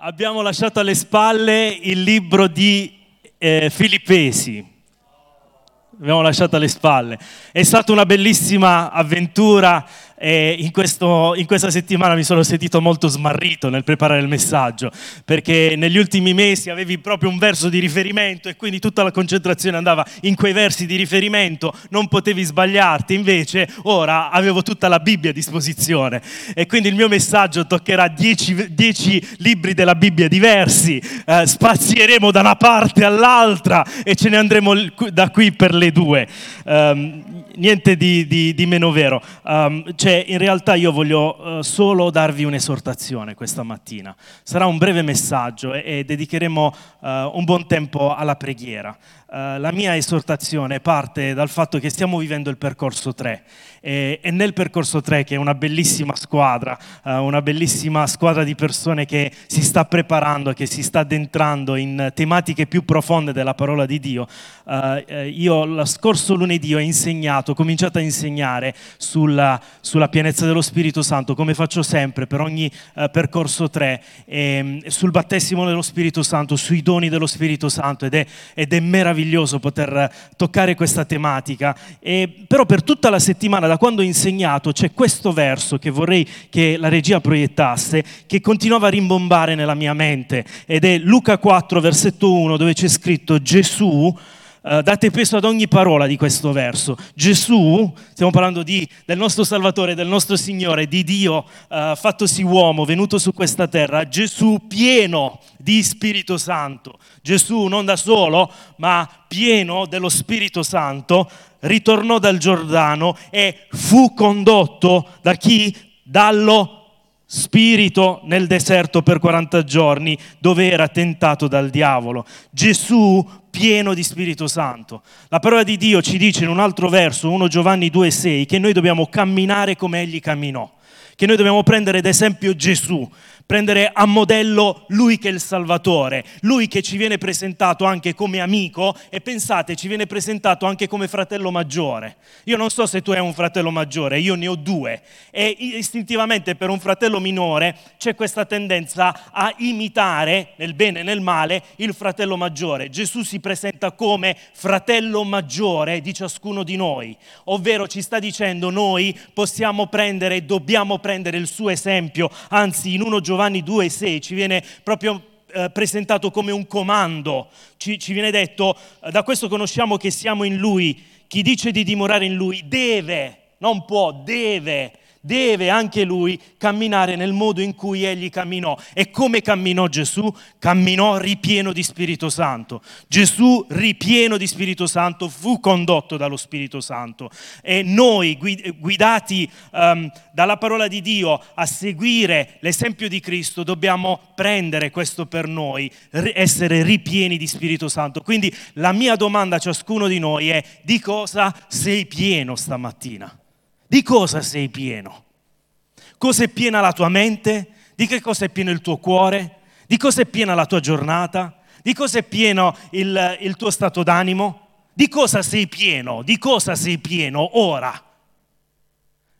Abbiamo lasciato alle spalle il libro di Filippesi. Abbiamo lasciato alle spalle. È stata una bellissima avventura e in questa settimana mi sono sentito molto smarrito nel preparare il messaggio, perché negli ultimi mesi avevi proprio un verso di riferimento e quindi tutta la concentrazione andava in quei versi di riferimento, non potevi sbagliarti. Invece ora avevo tutta la Bibbia a disposizione e quindi il mio messaggio toccherà 10 libri della Bibbia diversi, spazieremo da una parte all'altra e ce ne andremo da qui per le due. Niente di meno vero. Cioè, in realtà io voglio solo darvi un'esortazione questa mattina. Sarà un breve messaggio e dedicheremo un buon tempo alla preghiera. La mia esortazione parte dal fatto che stiamo vivendo il percorso 3 e nel percorso 3, che è una bellissima squadra di persone che si sta preparando, che si sta addentrando in tematiche più profonde della parola di Dio, io lo scorso lunedì ho cominciato a insegnare sulla pienezza dello Spirito Santo, come faccio sempre per ogni percorso 3, sul battesimo dello Spirito Santo, sui doni dello Spirito Santo, ed è meraviglioso poter toccare questa tematica. Però per tutta la settimana, da quando ho insegnato, c'è questo verso che vorrei che la regia proiettasse, che continuava a rimbombare nella mia mente, ed è Luca 4 versetto 1, dove c'è scritto Gesù. Date peso ad ogni parola di questo verso. Gesù, stiamo parlando del nostro Salvatore, del nostro Signore, di Dio fattosi uomo, venuto su questa terra. Gesù pieno di Spirito Santo. Gesù non da solo, ma pieno dello Spirito Santo, ritornò dal Giordano e fu condotto da chi? Dallo Spirito nel deserto per 40 giorni, dove era tentato dal diavolo. Gesù pieno di Spirito Santo. La parola di Dio ci dice in un altro verso, 1 Giovanni 2,6, che noi dobbiamo camminare come Egli camminò, che noi dobbiamo prendere ad esempio Gesù, prendere a modello Lui che è il Salvatore, Lui che ci viene presentato anche come amico e, pensate, ci viene presentato anche come fratello maggiore. Io non so se tu hai un fratello maggiore, io ne ho due, e istintivamente per un fratello minore c'è questa tendenza a imitare, nel bene e nel male, il fratello maggiore. Gesù si presenta come fratello maggiore di ciascuno di noi, ovvero ci sta dicendo noi possiamo prendere e dobbiamo prendere il suo esempio. Anzi, in 1 Giovanni 2,6 ci viene proprio presentato come un comando, ci viene detto: da questo conosciamo che siamo in Lui, chi dice di dimorare in Lui deve, non può, deve anche lui camminare nel modo in cui egli camminò. E come camminò Gesù? Camminò ripieno di Spirito Santo. Gesù ripieno di Spirito Santo fu condotto dallo Spirito Santo, e noi guidati dalla parola di Dio a seguire l'esempio di Cristo dobbiamo prendere questo per noi, essere ripieni di Spirito Santo. Quindi la mia domanda a ciascuno di noi è: di cosa sei pieno stamattina? Di cosa sei pieno? Cosa è piena la tua mente? Di che cosa è pieno il tuo cuore? Di cosa è piena la tua giornata? Di cosa è pieno il tuo stato d'animo? Di cosa sei pieno? Di cosa sei pieno ora?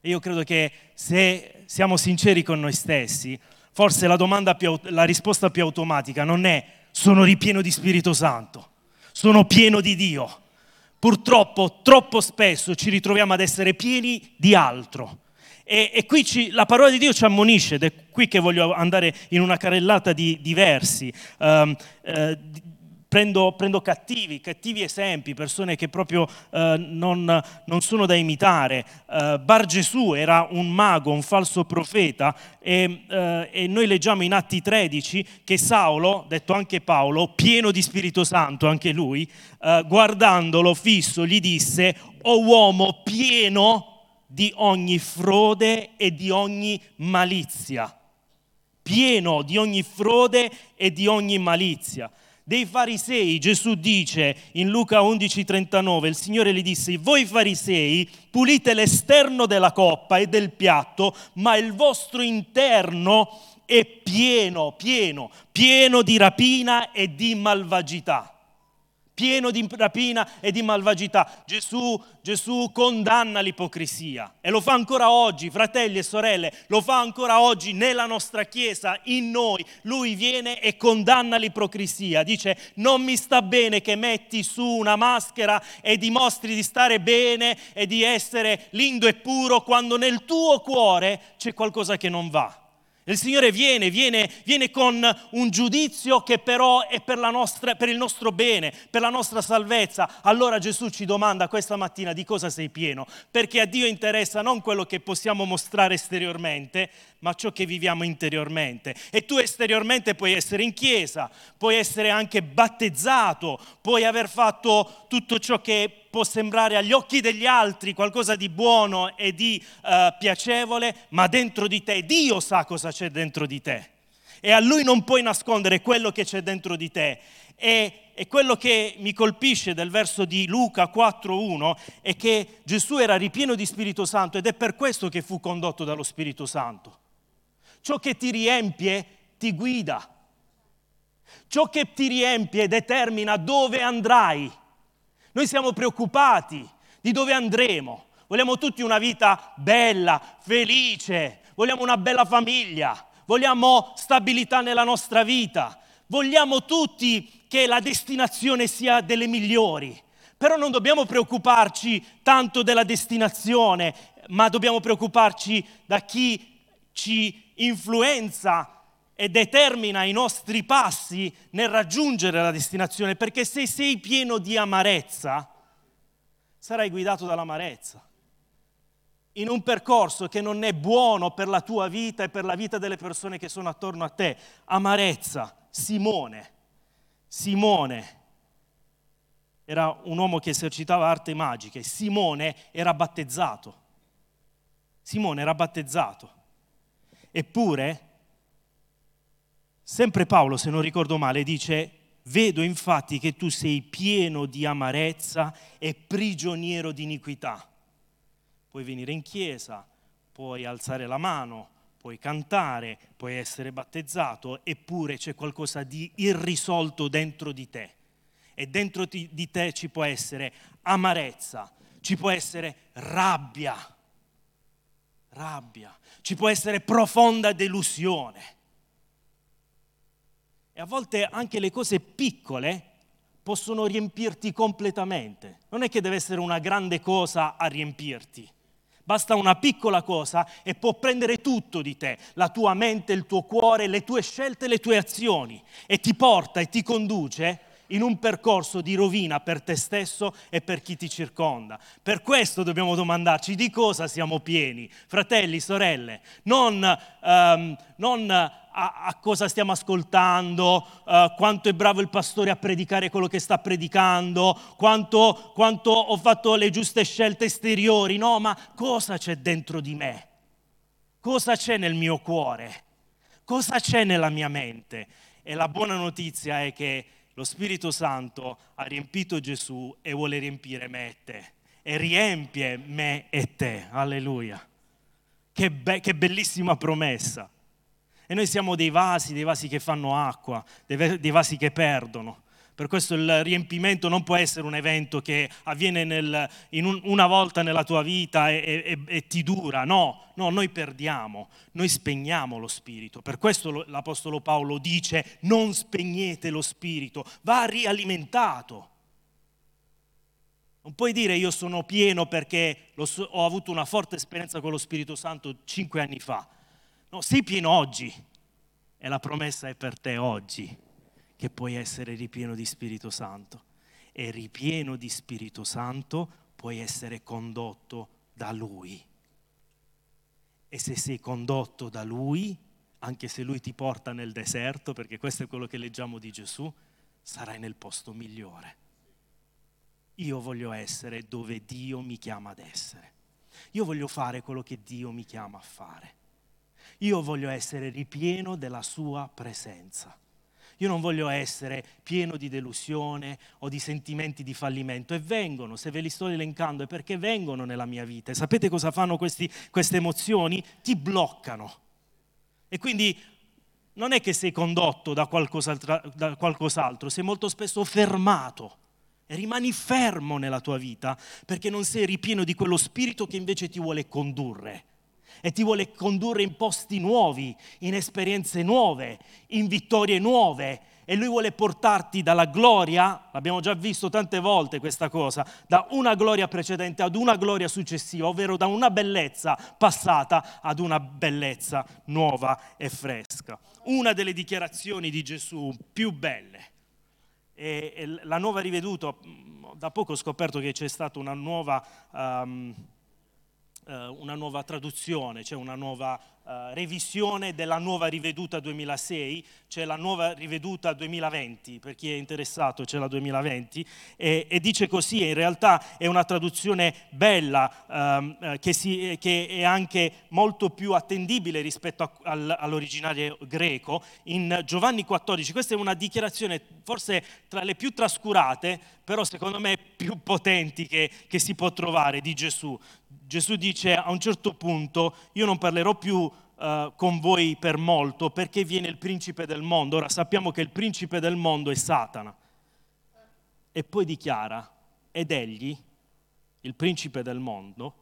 E io credo che, se siamo sinceri con noi stessi, forse la risposta più automatica non è sono ripieno di Spirito Santo, sono pieno di Dio. Purtroppo, troppo spesso ci ritroviamo ad essere pieni di altro. E qui la parola di Dio ci ammonisce, ed è qui che voglio andare in una carrellata di versi. Prendo cattivi esempi, persone che proprio non sono da imitare. Bar Gesù era un mago, un falso profeta, e noi leggiamo in Atti 13 che Saulo, detto anche Paolo, pieno di Spirito Santo anche lui, guardandolo fisso gli disse: «O uomo pieno di ogni frode e di ogni malizia». Pieno di ogni frode e di ogni malizia. Dei farisei Gesù dice in Luca 11,39, il Signore gli disse: voi farisei pulite l'esterno della coppa e del piatto, ma il vostro interno è pieno di rapina e di malvagità. pieno di rapina e di malvagità. Gesù condanna l'ipocrisia e lo fa ancora oggi, fratelli e sorelle, lo fa ancora oggi nella nostra Chiesa, in noi. Lui viene e condanna l'ipocrisia, dice: non mi sta bene che metti su una maschera e dimostri di stare bene e di essere lindo e puro quando nel tuo cuore c'è qualcosa che non va. Il Signore viene con un giudizio che però è per il nostro bene, per la nostra salvezza. Allora Gesù ci domanda questa mattina: di cosa sei pieno? Perché a Dio interessa non quello che possiamo mostrare esteriormente, ma ciò che viviamo interiormente. E tu esteriormente puoi essere in chiesa, puoi essere anche battezzato, puoi aver fatto tutto ciò che può sembrare agli occhi degli altri qualcosa di buono e di piacevole, ma dentro di te Dio sa cosa c'è dentro di te e a Lui non puoi nascondere quello che c'è dentro di te. E quello che mi colpisce del verso di Luca 4:1 è che Gesù era ripieno di Spirito Santo ed è per questo che fu condotto dallo Spirito Santo. Ciò che ti riempie ti guida, ciò che ti riempie determina dove andrai. Noi siamo preoccupati di dove andremo, vogliamo tutti una vita bella, felice, vogliamo una bella famiglia, vogliamo stabilità nella nostra vita, vogliamo tutti che la destinazione sia delle migliori, però non dobbiamo preoccuparci tanto della destinazione, ma dobbiamo preoccuparci da chi ci influenza e determina i nostri passi nel raggiungere la destinazione, perché se sei pieno di amarezza, sarai guidato dall'amarezza, in un percorso che non è buono per la tua vita e per la vita delle persone che sono attorno a te. Amarezza. Simone era un uomo che esercitava arti magiche, Simone era battezzato, eppure sempre Paolo, se non ricordo male, dice: vedo infatti che tu sei pieno di amarezza e prigioniero di iniquità. Puoi venire in chiesa, puoi alzare la mano, puoi cantare, puoi essere battezzato, eppure c'è qualcosa di irrisolto dentro di te. E dentro di te ci può essere amarezza, ci può essere rabbia, ci può essere profonda delusione. E a volte anche le cose piccole possono riempirti completamente. Non è che deve essere una grande cosa a riempirti. Basta una piccola cosa e può prendere tutto di te, la tua mente, il tuo cuore, le tue scelte, le tue azioni, e ti porta e ti conduce in un percorso di rovina per te stesso e per chi ti circonda. Per questo dobbiamo domandarci di cosa siamo pieni, fratelli, sorelle, non a cosa stiamo ascoltando, quanto è bravo il pastore a predicare quello che sta predicando, quanto ho fatto le giuste scelte esteriori. No, ma cosa c'è dentro di me? Cosa c'è nel mio cuore? Cosa c'è nella mia mente? E la buona notizia è che lo Spirito Santo ha riempito Gesù e vuole riempire me e te. E riempie me e te. Alleluia. Che bellissima promessa. E noi siamo dei vasi che fanno acqua, dei vasi che perdono. Per questo il riempimento non può essere un evento che avviene una volta nella tua vita e ti dura. No, noi perdiamo, noi spegniamo lo Spirito. Per questo l'Apostolo Paolo dice: non spegnete lo Spirito, va rialimentato. Non puoi dire: io sono pieno perché ho avuto una forte esperienza con lo Spirito Santo 5 anni fa. No, sei pieno oggi, e la promessa è per te oggi, che puoi essere ripieno di Spirito Santo. E ripieno di Spirito Santo puoi essere condotto da Lui. E se sei condotto da Lui, anche se Lui ti porta nel deserto, perché questo è quello che leggiamo di Gesù, sarai nel posto migliore. Io voglio essere dove Dio mi chiama ad essere. Io voglio fare quello che Dio mi chiama a fare. Io voglio essere ripieno della Sua presenza. Io non voglio essere pieno di delusione o di sentimenti di fallimento. E vengono, se ve li sto elencando, è perché vengono nella mia vita. E sapete cosa fanno queste emozioni? Ti bloccano. E quindi non è che sei condotto da qualcos'altro, sei molto spesso fermato rimani fermo nella tua vita, perché non sei ripieno di quello spirito che invece ti vuole condurre e ti vuole condurre in posti nuovi, in esperienze nuove, in vittorie nuove, e lui vuole portarti dalla gloria, l'abbiamo già visto tante volte questa cosa, da una gloria precedente ad una gloria successiva, ovvero da una bellezza passata ad una bellezza nuova e fresca. Una delle dichiarazioni di Gesù più belle, e la nuova riveduta, da poco ho scoperto che c'è stata una nuova traduzione, c'è una nuova revisione della nuova riveduta 2006, c'è la nuova riveduta 2020, per chi è interessato c'è la 2020, e dice così, e in realtà è una traduzione bella, che è anche molto più attendibile rispetto all'originario greco, in Giovanni 14. Questa è una dichiarazione forse tra le più trascurate, però secondo me più potenti che si può trovare di Gesù. Gesù dice a un certo punto: io non parlerò più con voi per molto, perché viene il principe del mondo. Ora sappiamo che il principe del mondo è Satana. E poi dichiara: ed egli, il principe del mondo,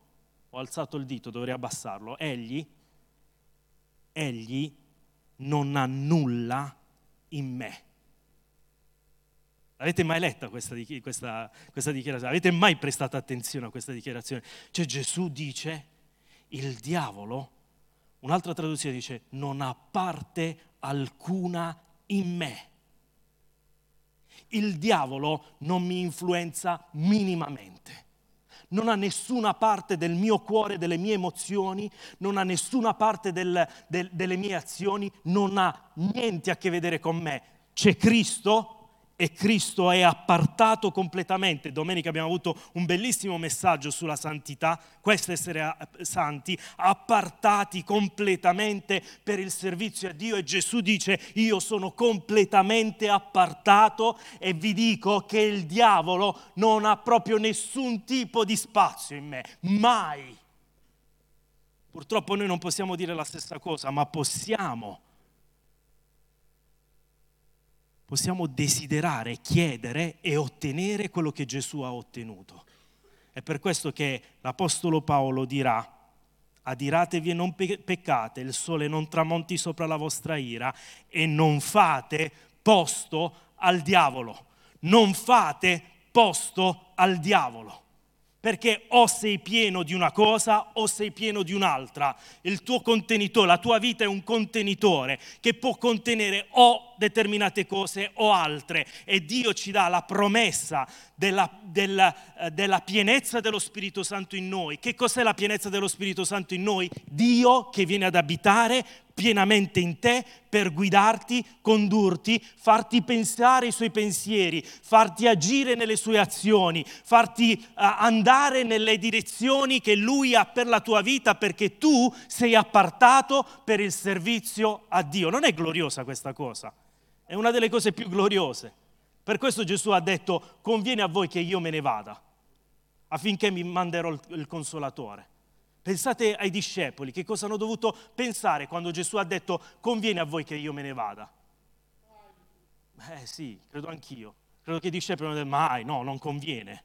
ho alzato il dito, dovrei abbassarlo, egli non ha nulla in me. Avete mai letta questa dichiarazione? Avete mai prestato attenzione a questa dichiarazione? Cioè Gesù dice, il diavolo, un'altra traduzione dice, non ha parte alcuna in me. Il diavolo non mi influenza minimamente. Non ha nessuna parte del mio cuore, delle mie emozioni, non ha nessuna parte delle mie azioni, non ha niente a che vedere con me. C'è Cristo. E Cristo è appartato completamente. Domenica abbiamo avuto un bellissimo messaggio sulla santità, questo essere santi, appartati completamente per il servizio a Dio, e Gesù dice: io sono completamente appartato e vi dico che il diavolo non ha proprio nessun tipo di spazio in me, mai. Purtroppo noi non possiamo dire la stessa cosa, ma possiamo desiderare, chiedere e ottenere quello che Gesù ha ottenuto. È per questo che l'Apostolo Paolo dirà: adiratevi e non peccate, il sole non tramonti sopra la vostra ira, e non fate posto al diavolo. Non fate posto al diavolo. Perché o sei pieno di una cosa o sei pieno di un'altra. Il tuo contenitore, la tua vita è un contenitore che può contenere o determinate cose o altre. E Dio ci dà la promessa della pienezza dello Spirito Santo in noi. Che cos'è la pienezza dello Spirito Santo in noi? Dio che viene ad abitare pienamente in te per guidarti, condurti, farti pensare i suoi pensieri, farti agire nelle sue azioni, farti andare nelle direzioni che lui ha per la tua vita, perché tu sei appartato per il servizio a Dio. Non è gloriosa questa cosa? È una delle cose più gloriose. Per questo Gesù ha detto: conviene a voi che io me ne vada, affinché mi manderò il Consolatore. Pensate ai discepoli, che cosa hanno dovuto pensare quando Gesù ha detto: conviene a voi che io me ne vada. Sì, credo anch'io. Credo che i discepoli hanno detto: mai, no, non conviene.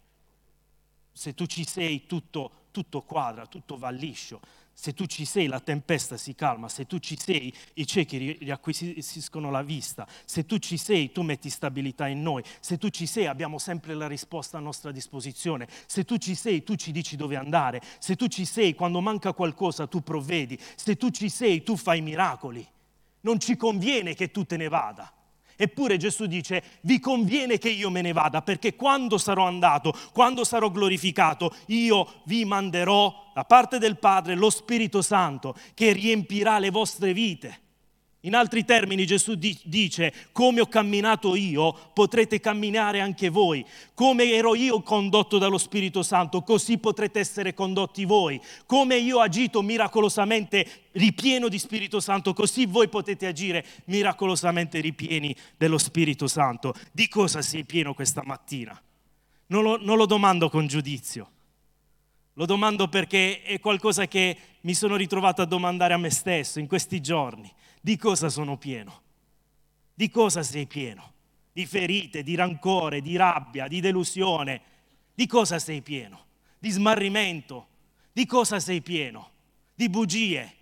Se tu ci sei tutto quadra, tutto va liscio. Se tu ci sei la tempesta si calma, se tu ci sei i ciechi riacquisiscono la vista, se tu ci sei tu metti stabilità in noi, se tu ci sei abbiamo sempre la risposta a nostra disposizione, se tu ci sei tu ci dici dove andare, se tu ci sei quando manca qualcosa tu provvedi, se tu ci sei tu fai miracoli, non ci conviene che tu te ne vada. Eppure Gesù dice: vi conviene che io me ne vada, perché quando sarò andato, quando sarò glorificato, io vi manderò da parte del Padre lo Spirito Santo che riempirà le vostre vite. In altri termini Gesù dice: come ho camminato io, potrete camminare anche voi. Come ero io condotto dallo Spirito Santo, così potrete essere condotti voi. Come io ho agito miracolosamente ripieno di Spirito Santo, così voi potete agire miracolosamente ripieni dello Spirito Santo. Di cosa sei pieno questa mattina? Non lo domando con giudizio. Lo domando perché è qualcosa che mi sono ritrovato a domandare a me stesso in questi giorni. Di cosa sono pieno? Di cosa sei pieno? di ferite, di rancore, di rabbia, di delusione. Di cosa sei pieno? Di smarrimento. Di cosa sei pieno? Di bugie.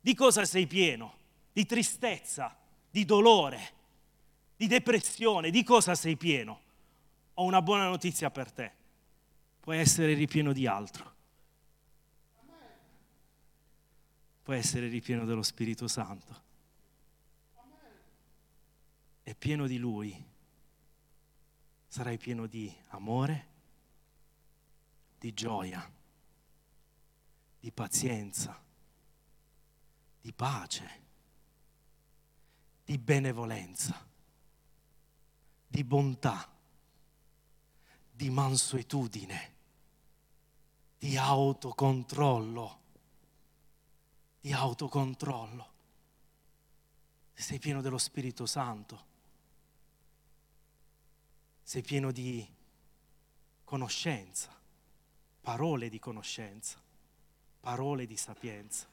Di cosa sei pieno? Di tristezza, di dolore, di depressione. Di cosa sei pieno? Ho una buona notizia per te. Puoi essere ripieno di altro. Puoi essere ripieno dello Spirito Santo. E pieno di Lui sarai pieno di amore, di gioia, di pazienza, di pace, di benevolenza, di bontà, di mansuetudine, di autocontrollo, di autocontrollo. Sei pieno dello Spirito Santo. Sei pieno di conoscenza, parole di conoscenza, parole di sapienza,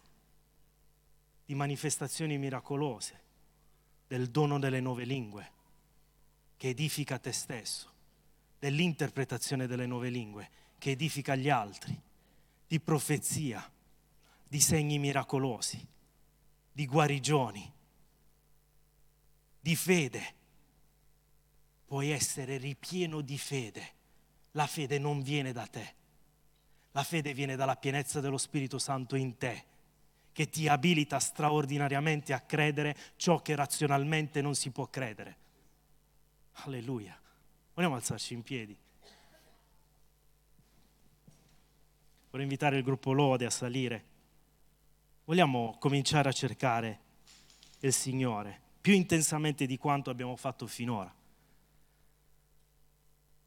di manifestazioni miracolose, del dono delle nuove lingue che edifica te stesso, dell'interpretazione delle nuove lingue che edifica gli altri, di profezia, di segni miracolosi, di guarigioni, di fede. Puoi essere ripieno di fede. La fede non viene da te. La fede viene dalla pienezza dello Spirito Santo in te, che ti abilita straordinariamente a credere ciò che razionalmente non si può credere. Alleluia. Vogliamo alzarci in piedi. Vorrei invitare il gruppo Lode a salire. Vogliamo cominciare a cercare il Signore più intensamente di quanto abbiamo fatto finora.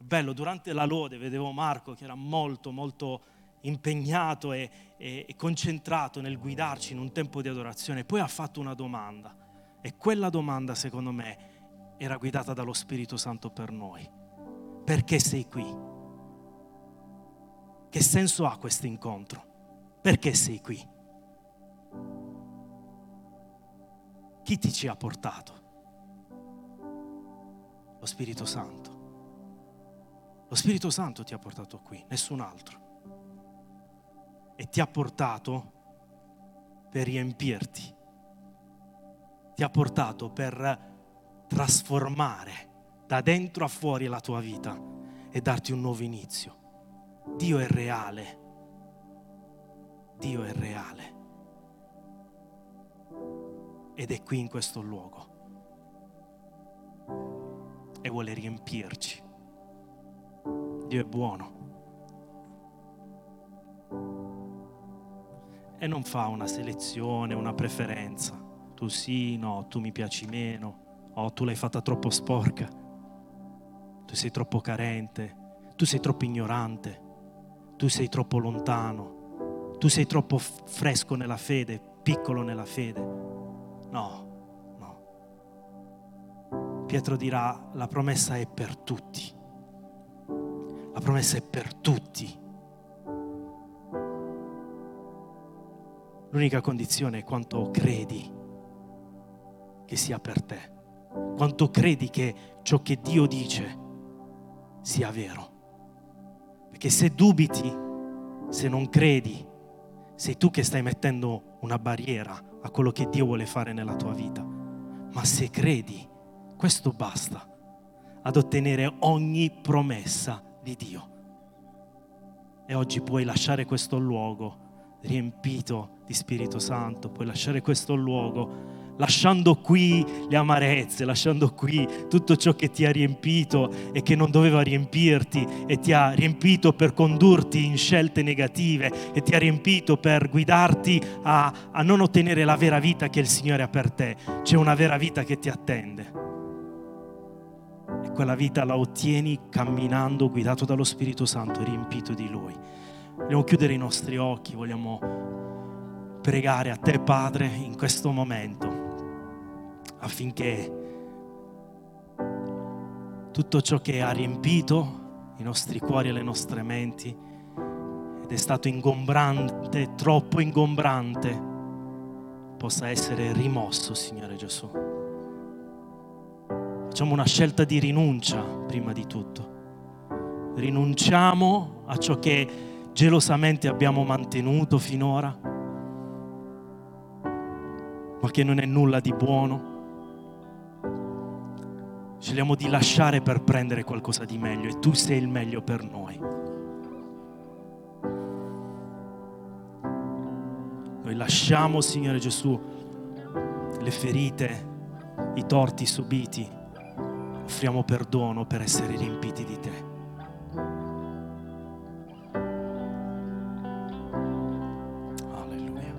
Bello, durante la lode vedevo Marco che era molto molto impegnato e concentrato nel guidarci in un tempo di adorazione. Poi ha fatto una domanda e quella domanda secondo me era guidata dallo Spirito Santo per noi. Perché sei qui? Che senso ha questo incontro? Perché sei qui? Chi ti ci ha portato? Lo Spirito Santo. Lo Spirito Santo ti ha portato qui, nessun altro. E ti ha portato per riempirti. Ti ha portato per trasformare da dentro a fuori la tua vita e darti un nuovo inizio. Dio è reale. Dio è reale. Ed è qui in questo luogo. E vuole riempirci. Dio è buono e non fa una selezione, una preferenza. Tu sì, no, tu mi piaci meno, oh, tu l'hai fatta troppo sporca, tu sei troppo carente, tu sei troppo ignorante, tu sei troppo lontano, tu sei troppo fresco nella fede, piccolo nella fede. No, no. Pietro dirà: la promessa è per tutti. La promessa è per tutti. L'unica condizione è quanto credi che sia per te, quanto credi che ciò che Dio dice sia vero. Perché se dubiti, se non credi, sei tu che stai mettendo una barriera a quello che Dio vuole fare nella tua vita. Ma se credi, questo basta ad ottenere ogni promessa di Dio. E oggi puoi lasciare questo luogo riempito di Spirito Santo, puoi lasciare questo luogo lasciando qui le amarezze, lasciando qui tutto ciò che ti ha riempito e che non doveva riempirti e ti ha riempito per condurti in scelte negative e ti ha riempito per guidarti a non ottenere la vera vita che il Signore ha per te. C'è una vera vita che ti attende. E quella vita la ottieni camminando, guidato dallo Spirito Santo e riempito di Lui. Vogliamo chiudere i nostri occhi, vogliamo pregare a te, Padre, in questo momento, affinché tutto ciò che ha riempito i nostri cuori e le nostre menti ed è stato ingombrante, troppo ingombrante, possa essere rimosso, Signore Gesù. Facciamo una scelta di rinuncia, prima di tutto. Rinunciamo a ciò che gelosamente abbiamo mantenuto finora, ma che non è nulla di buono. Scegliamo di lasciare per prendere qualcosa di meglio, e tu sei il meglio per noi. Noi lasciamo, Signore Gesù, le ferite, i torti subiti, offriamo perdono per essere riempiti di te. Alleluia.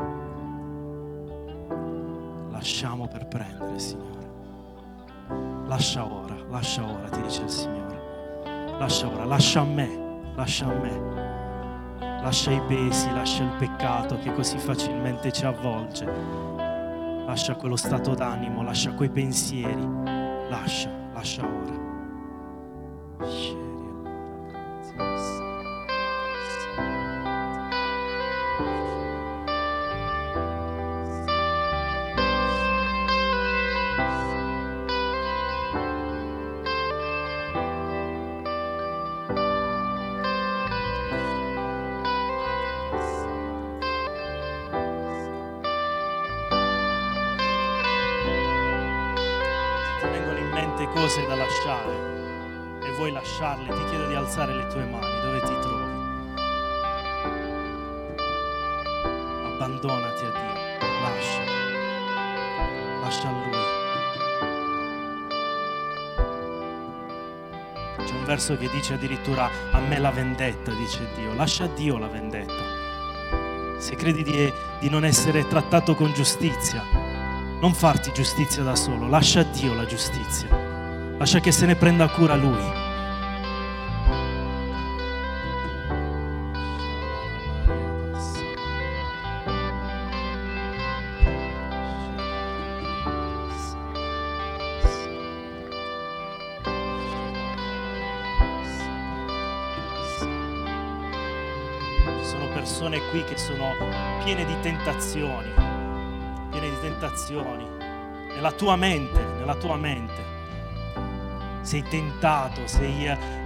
Lasciamo per prendere, Signore. Lascia ora, ti dice il Signore. Lascia ora, lascia a me, lascia i pesi, lascia il peccato che così facilmente ci avvolge. Lascia quello stato d'animo, lascia quei pensieri. Lascia ora. Cose da lasciare e vuoi lasciarle, ti chiedo di alzare le tue mani dove ti trovi. Abbandonati a Dio, lascia a Lui. C'è un verso che dice addirittura: a me la vendetta, dice Dio. Lascia a Dio la vendetta. Se credi di non essere trattato con giustizia, non farti giustizia da solo, lascia a Dio la giustizia. Lascia che se ne prenda cura Lui. Ci sono persone qui che sono piene di tentazioni. Nella tua mente. Sei tentato,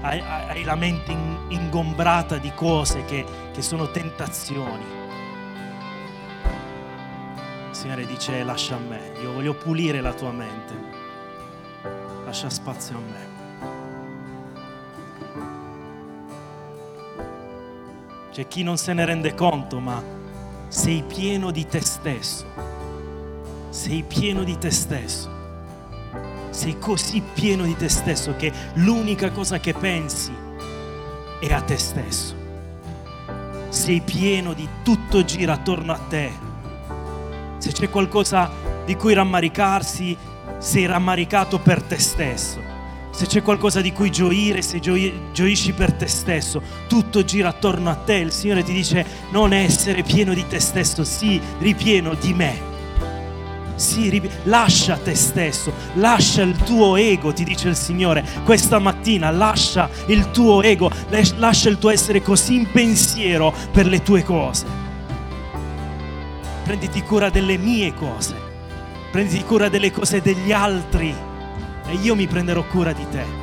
hai la mente ingombrata di cose che sono tentazioni. Il Signore dice: lascia a me, io voglio pulire la tua mente. Lascia spazio a me. C'è chi non se ne rende conto, ma sei pieno di te stesso. Sei così pieno di te stesso che l'unica cosa che pensi è a te stesso. Sei pieno di tutto, gira attorno a te. Se c'è qualcosa di cui rammaricarsi, sei rammaricato per te stesso. Se c'è qualcosa di cui gioire, se gioisci per te stesso. Tutto gira attorno a te. Il Signore ti dice: non essere pieno di te stesso, sii ripieno di me. Lascia te stesso, lascia il tuo ego, ti dice il Signore. Questa mattina lascia il tuo ego, lascia il tuo essere così in pensiero per le tue cose. Prenditi cura delle mie cose, prenditi cura delle cose degli altri, e io mi prenderò cura di te.